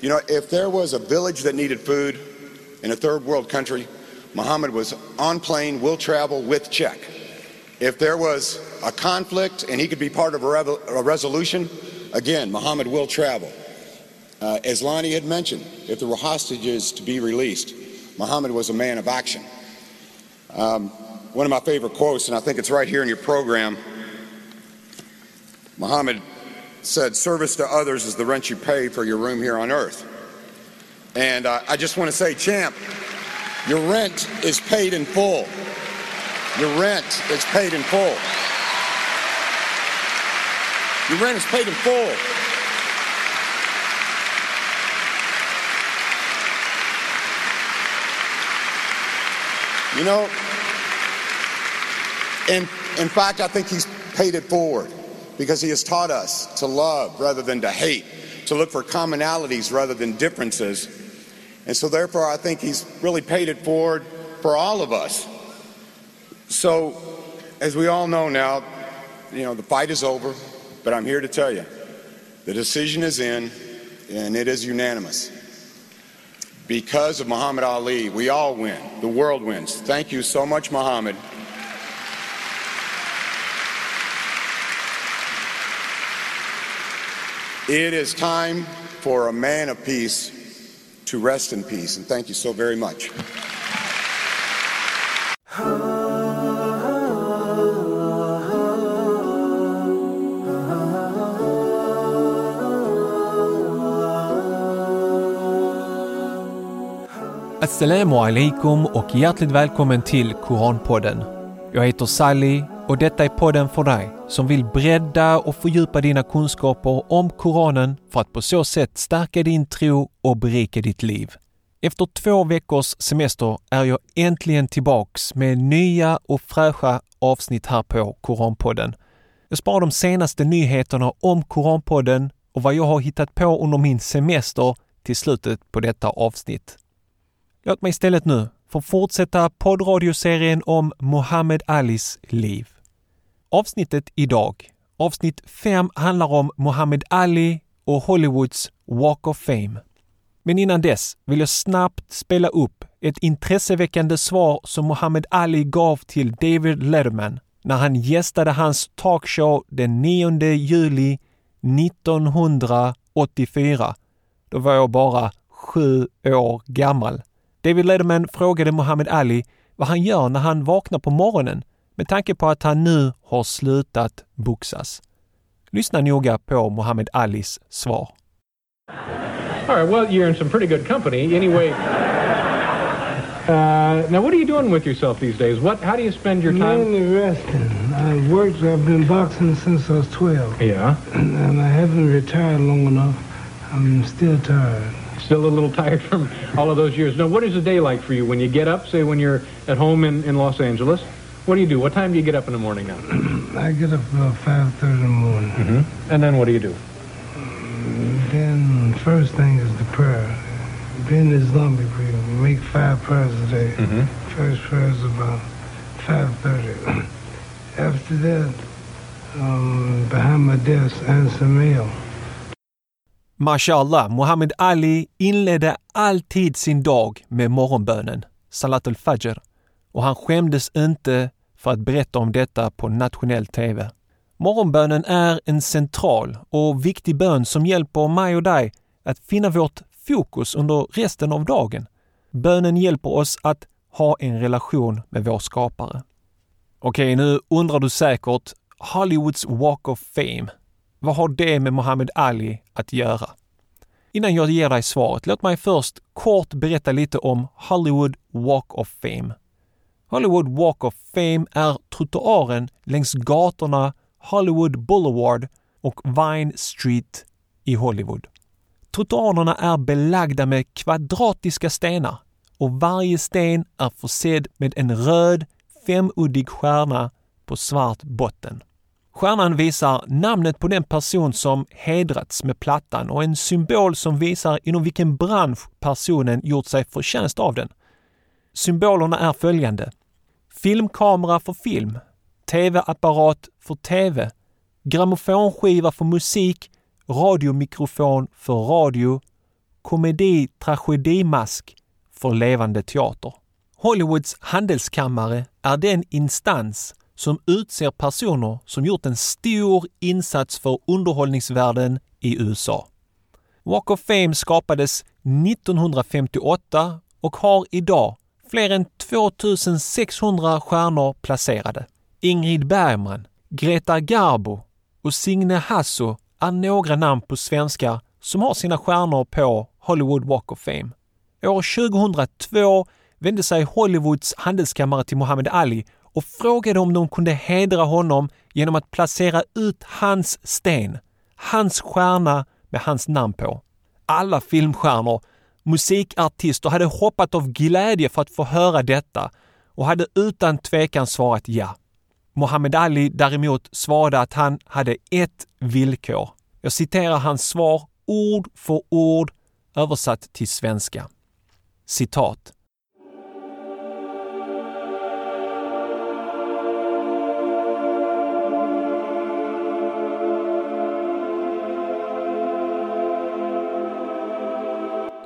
You know, if there was a village that needed food in a third world country, Muhammad was on plane, will travel with check. If there was a conflict and he could be part of a resolution, again, Muhammad will travel. As Lonnie had mentioned, if there were hostages to be released, Muhammad was a man of action. One of my favorite quotes, and I think it's right here in your program, Muhammad said, "Service to others is the rent you pay for your room here on earth." And I just want to say, champ, your rent is paid in full. Your rent is paid in full. Your rent is paid in full. You know, in fact, I think he's paid it forward, because he has taught us to love rather than to hate, to look for commonalities rather than differences. And so therefore, I think he's really paid it forward for all of us. So, as we all know now, you know, the fight is over, but I'm here to tell you, the decision is in, and it is unanimous. Because of Muhammad Ali, we all win, the world wins. Thank you so much, Muhammad. It is time for a man of peace to rest in peace, and thank you so very much. Assalamu alaikum och hjärtligt välkommen till Koranpodden. Jag heter Sally och detta är podden för dig som vill bredda och fördjupa dina kunskaper om Koranen för att på så sätt stärka din tro och berika ditt liv. Efter 2 veckors semester är jag äntligen tillbaks med nya och fräscha avsnitt här på Koranpodden. Jag sparar de senaste nyheterna om Koranpodden och vad jag har hittat på under min semester till slutet på detta avsnitt. Låt mig istället nu få fortsätta poddradioserien om Muhammad Alis liv. Avsnittet idag, avsnitt 5, handlar om Muhammad Ali och Hollywoods Walk of Fame. Men innan dess vill jag snabbt spela upp ett intresseväckande svar som Muhammad Ali gav till David Letterman när han gästade hans talkshow den 9 juli 1984. Då var jag bara 7 år gammal. David Letterman frågade Muhammad Ali vad han gör när han vaknar på morgonen med tanke på att han nu har slutat boxas. Lyssna noga på Muhammad Alis svar. All right, well, you're in some pretty good company. Anyway, now what are you doing with yourself these days? How do you spend your time? Mainly resting. I worked. I've been boxing since I was 12. Yeah. And I haven't retired long enough. I'm still tired. Still a little tired from all of those years. Now, what is a day like for you when you get up, say when you're at home in Los Angeles? What do you do? What time do you get up in the morning now? I get up about 5:30 in the morning. Mm-hmm. And then what do you do? Then first thing is the prayer. Then the Islamic prayer. We make 5 prayers a day. Mm-hmm. First prayer is about 5:30. After that, behind my desk, answer mail. Mashallah, Muhammad Ali inledde alltid sin dag med morgonbönen, Salat al-Fajr, och han skämdes inte för att berätta om detta på nationell tv. Morgonbönen är en central och viktig bön som hjälper mig och dig att finna vårt fokus under resten av dagen. Bönen hjälper oss att ha en relation med vår skapare. Okej, nu undrar du säkert, Hollywoods Walk of Fame. Vad har det med Muhammad Ali att göra? Innan jag ger dig svaret, låt mig först kort berätta lite om Hollywood Walk of Fame. Hollywood Walk of Fame är trottoaren längs gatorna Hollywood Boulevard och Vine Street i Hollywood. Trottoarerna är belagda med kvadratiska stenar och varje sten är försedd med en röd 5-uddig stjärna på svart botten. Stjärnan visar namnet på den person som hedrats med plattan och en symbol som visar inom vilken bransch personen gjort sig förtjänst av den. Symbolerna är följande: filmkamera för film, tv-apparat för tv, grammofonskiva för musik, radiomikrofon för radio komedi-tragedimask för levande teater. Hollywoods handelskammare är den instans som utser personer som gjort en stor insats för underhållningsvärlden i USA. Walk of Fame skapades 1958 och har idag fler än 2600 stjärnor placerade. Ingrid Bergman, Greta Garbo och Signe Hasso är några namn på svenskar som har sina stjärnor på Hollywood Walk of Fame. År 2002 vände sig Hollywoods handelskammare till Muhammad Ali och frågade om de kunde hedra honom genom att placera ut hans sten, hans stjärna med hans namn på. Alla filmstjärnor, musikartister hade hoppat av glädje för att få höra detta och hade utan tvekan svarat ja. Muhammad Ali däremot svarade att han hade ett villkor. Jag citerar hans svar ord för ord översatt till svenska. Citat.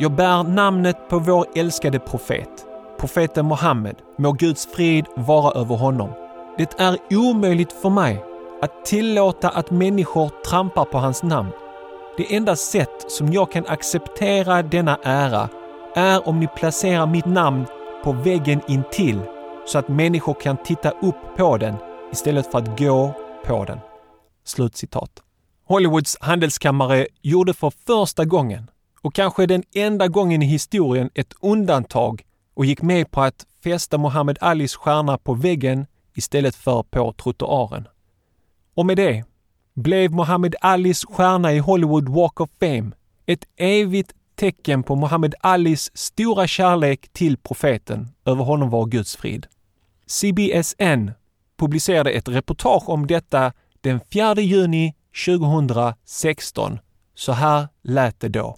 Jag bär namnet på vår älskade profet, profeten Muhammed, må Guds frid vara över honom. Det är omöjligt för mig att tillåta att människor trampar på hans namn. Det enda sätt som jag kan acceptera denna ära är om ni placerar mitt namn på väggen intill så att människor kan titta upp på den istället för att gå på den. Slutcitat. Hollywoods handelskammare gjorde för första gången och kanske den enda gången i historien ett undantag och gick med på att fästa Muhammad Alis stjärna på väggen istället för på trottoaren. Och med det blev Muhammad Alis stjärna i Hollywood Walk of Fame ett evigt tecken på Muhammad Alis stora kärlek till profeten, över honom var Guds frid. CBSN publicerade ett reportage om detta den 4 juni 2016. Så här lät det då.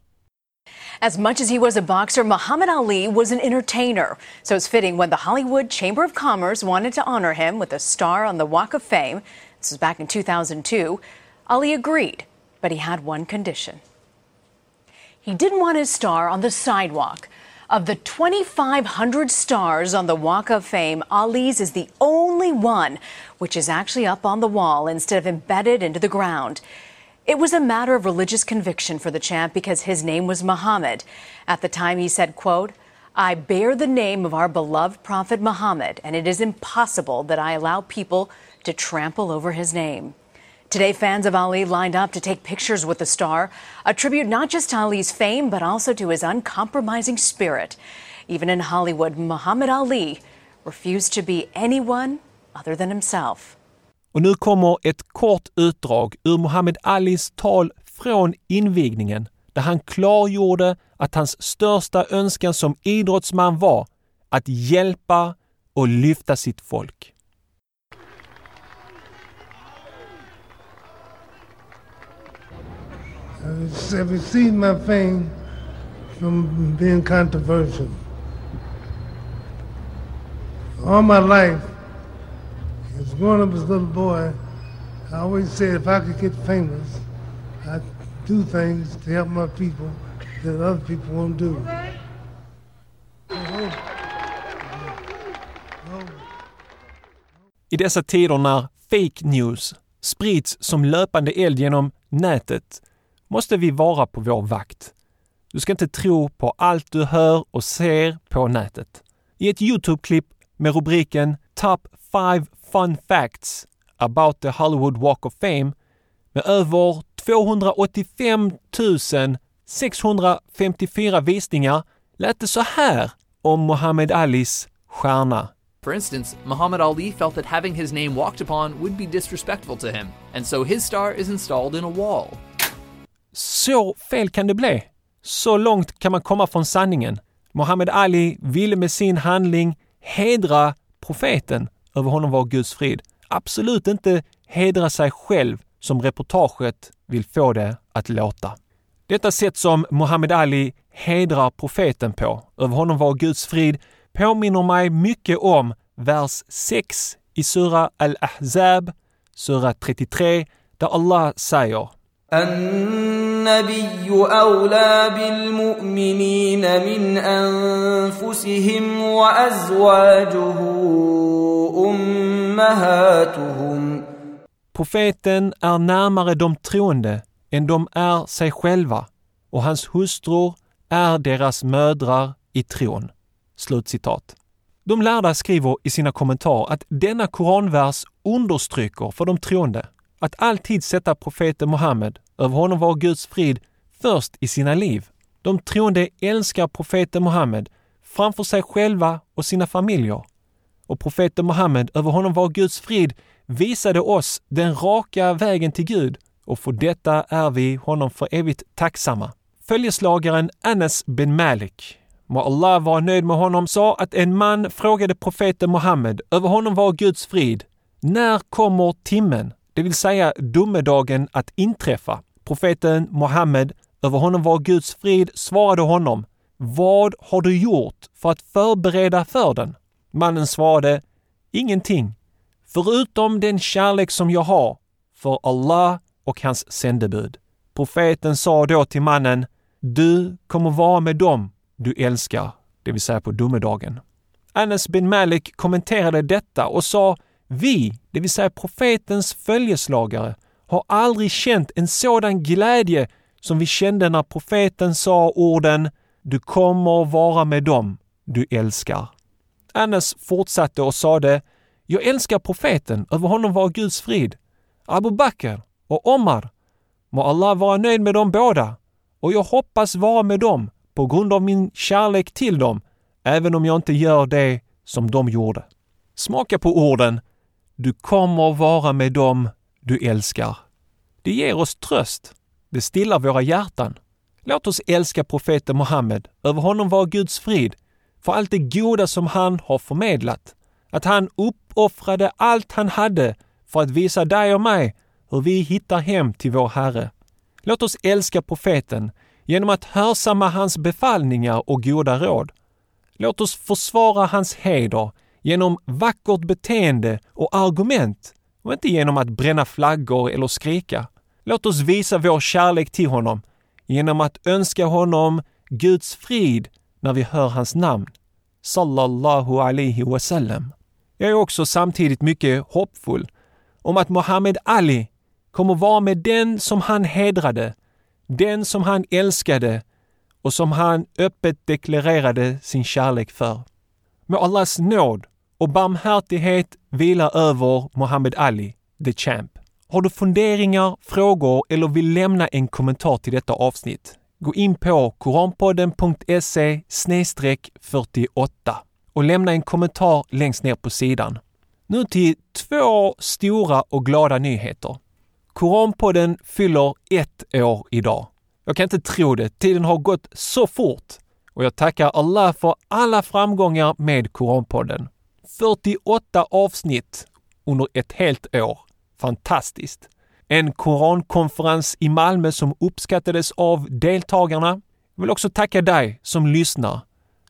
As much as he was a boxer, Muhammad Ali was an entertainer. So it's fitting when the Hollywood Chamber of Commerce wanted to honor him with a star on the Walk of Fame. This was back in 2002. Ali agreed, but he had one condition. He didn't want his star on the sidewalk. Of the 2,500 stars on the Walk of Fame, Ali's is the only one which is actually up on the wall instead of embedded into the ground. It was a matter of religious conviction for the champ because his name was Muhammad. At the time, he said, quote, I bear the name of our beloved prophet Muhammad, and it is impossible that I allow people to trample over his name. Today, fans of Ali lined up to take pictures with the star, a tribute not just to Ali's fame, but also to his uncompromising spirit. Even in Hollywood, Muhammad Ali refused to be anyone other than himself. Och nu kommer ett kort utdrag ur Muhammad Alis tal från invigningen där han klargjorde att hans största önskan som idrottsman var att hjälpa och lyfta sitt folk. I received my fame from being controversial. All my life, as growing up as a little boy, I always said if I could get famous, I'd do things to help my people that other people won't do. Okay. I dessa tider när fake news sprids som löpande eld genom nätet måste vi vara på vår vakt. Du ska inte tro på allt du hör och ser på nätet. I ett YouTube-klipp med rubriken Top 5 Fun Facts about the Hollywood Walk of Fame med över 285 654 visningar lät det så här om Muhammad Alis stjärna. For instance, Muhammad Ali felt that having his name walked upon would be disrespectful to him, and so his star is installed in a wall. Så fel kan det bli. Så långt kan man komma från sanningen. Muhammad Ali ville med sin handling hedra profeten, över honom var Guds frid. Absolut inte hedra sig själv som reportaget vill få det att låta. Detta sätt som Muhammad Ali hedrar profeten på, över honom var Guds frid, påminner mig mycket om vers 6 i Sura Al-Ahzab, Sura 33, där Allah säger النبي أولى بالمؤمنين من أنفسهم وأزواجه أمهاتهم. Profeten är närmare de troende än de är sig själva, och hans hustrur är deras mödrar i tron. Slutcitat. De lärda skriver i sina kommentarer att denna koranvers understryker för de troende att alltid sätta profeten Muhammed, över honom var Guds frid, först i sina liv. De troende älskar profeten Muhammed framför sig själva och sina familjer. Och profeten Muhammed, över honom var Guds frid, visade oss den raka vägen till Gud, och för detta är vi honom för evigt tacksamma. Följeslagaren Anas bin Malik, må Allah vara nöjd med honom, sa att en man frågade profeten Muhammed, över honom var Guds frid, när kommer timmen, det vill säga domedagen, att inträffa? Profeten Muhammed, över honom var Guds frid, svarade honom, vad har du gjort för att förbereda för den? Mannen svarade, ingenting, förutom den kärlek som jag har för Allah och hans sändebud. Profeten sa då till mannen, du kommer vara med dem du älskar, det vill säga på domedagen. Anas bin Malik kommenterade detta och sa, vi, det vill säga profetens följeslagare, har aldrig känt en sådan glädje som vi kände när profeten sa orden, du kommer vara med dem du älskar. Anas fortsatte och sade, jag älskar profeten, över honom var Guds frid, Abu Bakr och Omar, må Allah vara nöjd med dem båda, och jag hoppas vara med dem på grund av min kärlek till dem, även om jag inte gör det som de gjorde. Smaka på orden, du kommer vara med dem du älskar. Det ger oss tröst, det stillar våra hjärtan. Låt oss älska profeten Muhammed, över honom var Guds frid, för allt det goda som han har förmedlat. Att han uppoffrade allt han hade för att visa dig och mig hur vi hittar hem till vår Herre. Låt oss älska profeten genom att hörsamma hans befallningar och goda råd. Låt oss försvara hans heder genom vackert beteende och argument, och inte genom att bränna flaggor eller skrika. Låt oss visa vår kärlek till honom genom att önska honom Guds frid när vi hör hans namn. Sallallahu alaihi wasallam. Jag är också samtidigt mycket hoppfull om att Muhammad Ali kommer vara med den som han hedrade, den som han älskade och som han öppet deklarerade sin kärlek för. Må Allahs nåd och barmhärtighet vila över Muhammad Ali, the champ. Har du funderingar, frågor eller vill lämna en kommentar till detta avsnitt, gå in på koranpodden.se/48 och lämna en kommentar längst ner på sidan. Nu till 2 stora och glada nyheter. Koranpodden fyller 1 år idag. Jag kan inte tro det, tiden har gått så fort. Och jag tackar Allah för alla framgångar med Koranpodden. 48 avsnitt under ett helt år. Fantastiskt! En korankonferens i Malmö som uppskattades av deltagarna. Jag vill också tacka dig som lyssnar.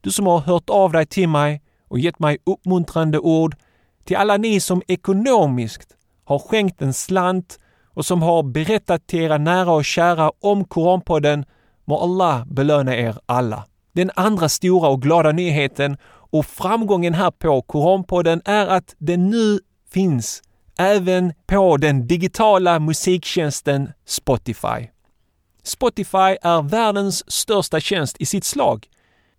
Du som har hört av dig till mig och gett mig uppmuntrande ord. Till alla ni som ekonomiskt har skänkt en slant och som har berättat till era nära och kära om Koranpodden. Må Allah belöna er alla. Den andra stora och glada nyheten och framgången här på Koranpodden är att den nu finns även på den digitala musiktjänsten Spotify. Spotify är världens största tjänst i sitt slag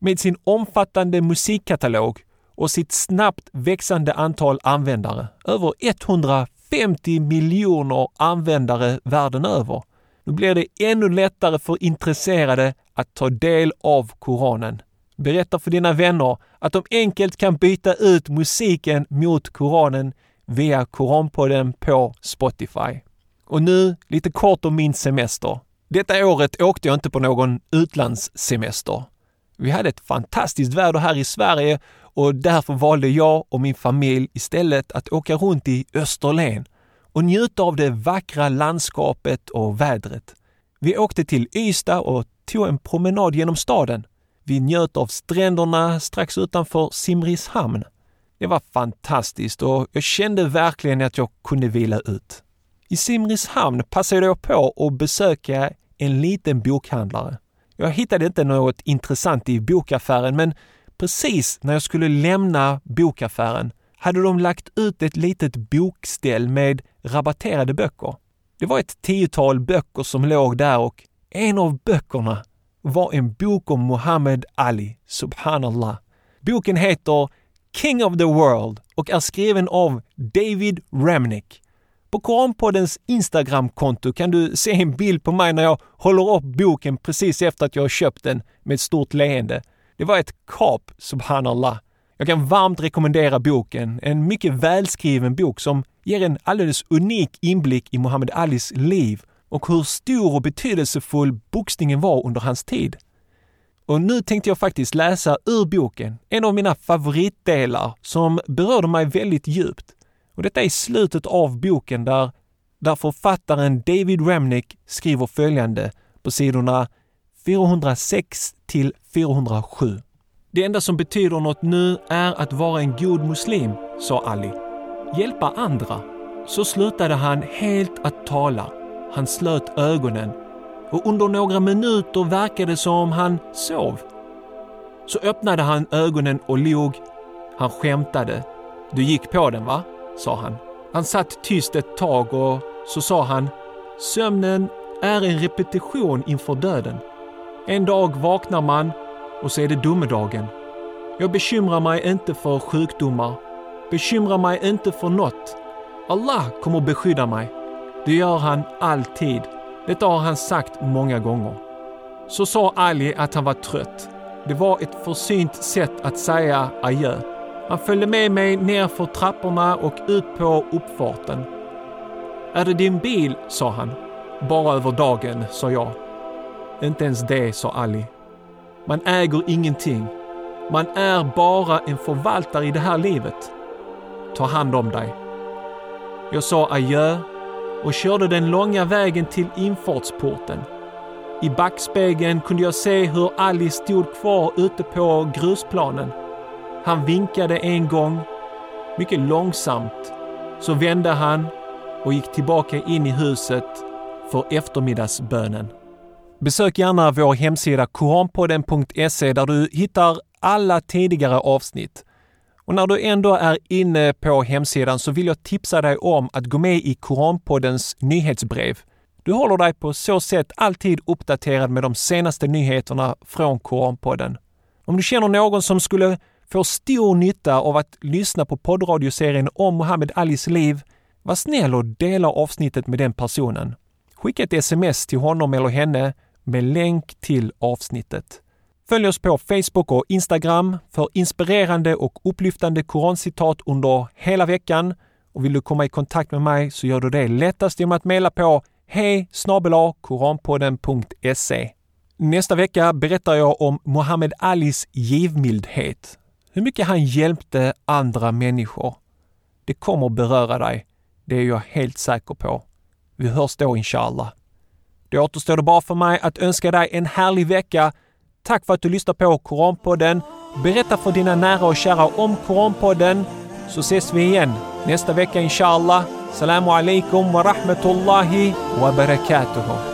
med sin omfattande musikkatalog och sitt snabbt växande antal användare. Över 150 miljoner användare världen över. Nu blir det ännu lättare för intresserade att ta del av Koranen. Berätta för dina vänner att de enkelt kan byta ut musiken mot Koranen via Koranpodden på Spotify. Och nu lite kort om min semester. Detta året åkte jag inte på någon utlandssemester. Vi hade ett fantastiskt väder här i Sverige och därför valde jag och min familj istället att åka runt i Österlen och njuta av det vackra landskapet och vädret. Vi åkte till Ystad och tog en promenad genom staden. Vi njöt av stränderna strax utanför Simrishamn. Det var fantastiskt och jag kände verkligen att jag kunde vila ut. I Simrishamn passade jag på att besöka en liten bokhandlare. Jag hittade inte något intressant i bokaffären, men precis när jag skulle lämna bokaffären hade de lagt ut ett litet bokställ med rabatterade böcker. Det var ett 10-tal böcker som låg där och en av böckerna var en bok om Muhammad Ali, subhanallah. Boken heter King of the World och är skriven av David Remnick. På Koranpoddens Instagram-konto kan du se en bild på mig när jag håller upp boken precis efter att jag har köpt den med ett stort leende. Det var ett kap, subhanallah. Jag kan varmt rekommendera boken, en mycket välskriven bok som ger en alldeles unik inblick i Muhammad Alis liv och hur stor och betydelsefull boxningen var under hans tid. Och nu tänkte jag faktiskt läsa ur boken, en av mina favoritdelar som berörde mig väldigt djupt. Och detta är slutet av boken där författaren David Remnick skriver följande på sidorna 406-407. Det enda som betyder något nu är att vara en god muslim, sa Ali. Hjälpa andra. Så slutade han helt att tala. Han slöt ögonen. Och under några minuter verkade som han sov. Så öppnade han ögonen och log. Han skämtade. Du gick på den, va? Sa han. Han satt tyst ett tag och så sa han: sömnen är en repetition inför döden. En dag vaknar man och så är det domedagen. Jag bekymrar mig inte för sjukdomar. Bekymrar mig inte för något. Allah kommer beskydda mig. Det gör han alltid. Detta har han sagt många gånger. Så sa Ali att han var trött. Det var ett försynt sätt att säga adjö. Han följde med mig ner för trapporna och ut på uppfarten. Är det din bil? Sa han. Bara över dagen, sa jag. Inte ens det, sa Ali. Man äger ingenting. Man är bara en förvaltare i det här livet. Ta hand om dig. Jag sa adjö och körde den långa vägen till infartsporten. I backspegeln kunde jag se hur Ali stod kvar ute på grusplanen. Han vinkade en gång, mycket långsamt. Så vände han och gick tillbaka in i huset för eftermiddagsbönen. Besök gärna vår hemsida koranpodden.se där du hittar alla tidigare avsnitt. Och när du ändå är inne på hemsidan så vill jag tipsa dig om att gå med i Koranpoddens nyhetsbrev. Du håller dig på så sätt alltid uppdaterad med de senaste nyheterna från Koranpodden. Om du känner någon som skulle få stor nytta av att lyssna på poddradioserien om Muhammad Alis liv, var snäll och dela avsnittet med den personen. Skicka ett sms till honom eller henne med länk till avsnittet. Följ oss på Facebook och Instagram för inspirerande och upplyftande korancitat under hela veckan. Och vill du komma i kontakt med mig så gör du det lättast genom att mejla på hej@koranpodden.se. Nästa vecka berättar jag om Muhammad Alis givmildhet. Hur mycket han hjälpte andra människor. Det kommer beröra dig. Det är jag helt säker på. Vi hörs då, inshallah. Det återstår det bara för mig att önska dig en härlig vecka. Tack för att du lyssnar på Koranpodden. Berätta för dina nära och kära om Koranpodden. Så ses vi igen nästa vecka, inshallah. Assalamu alaikum wa rahmatullahi wa barakatuhu.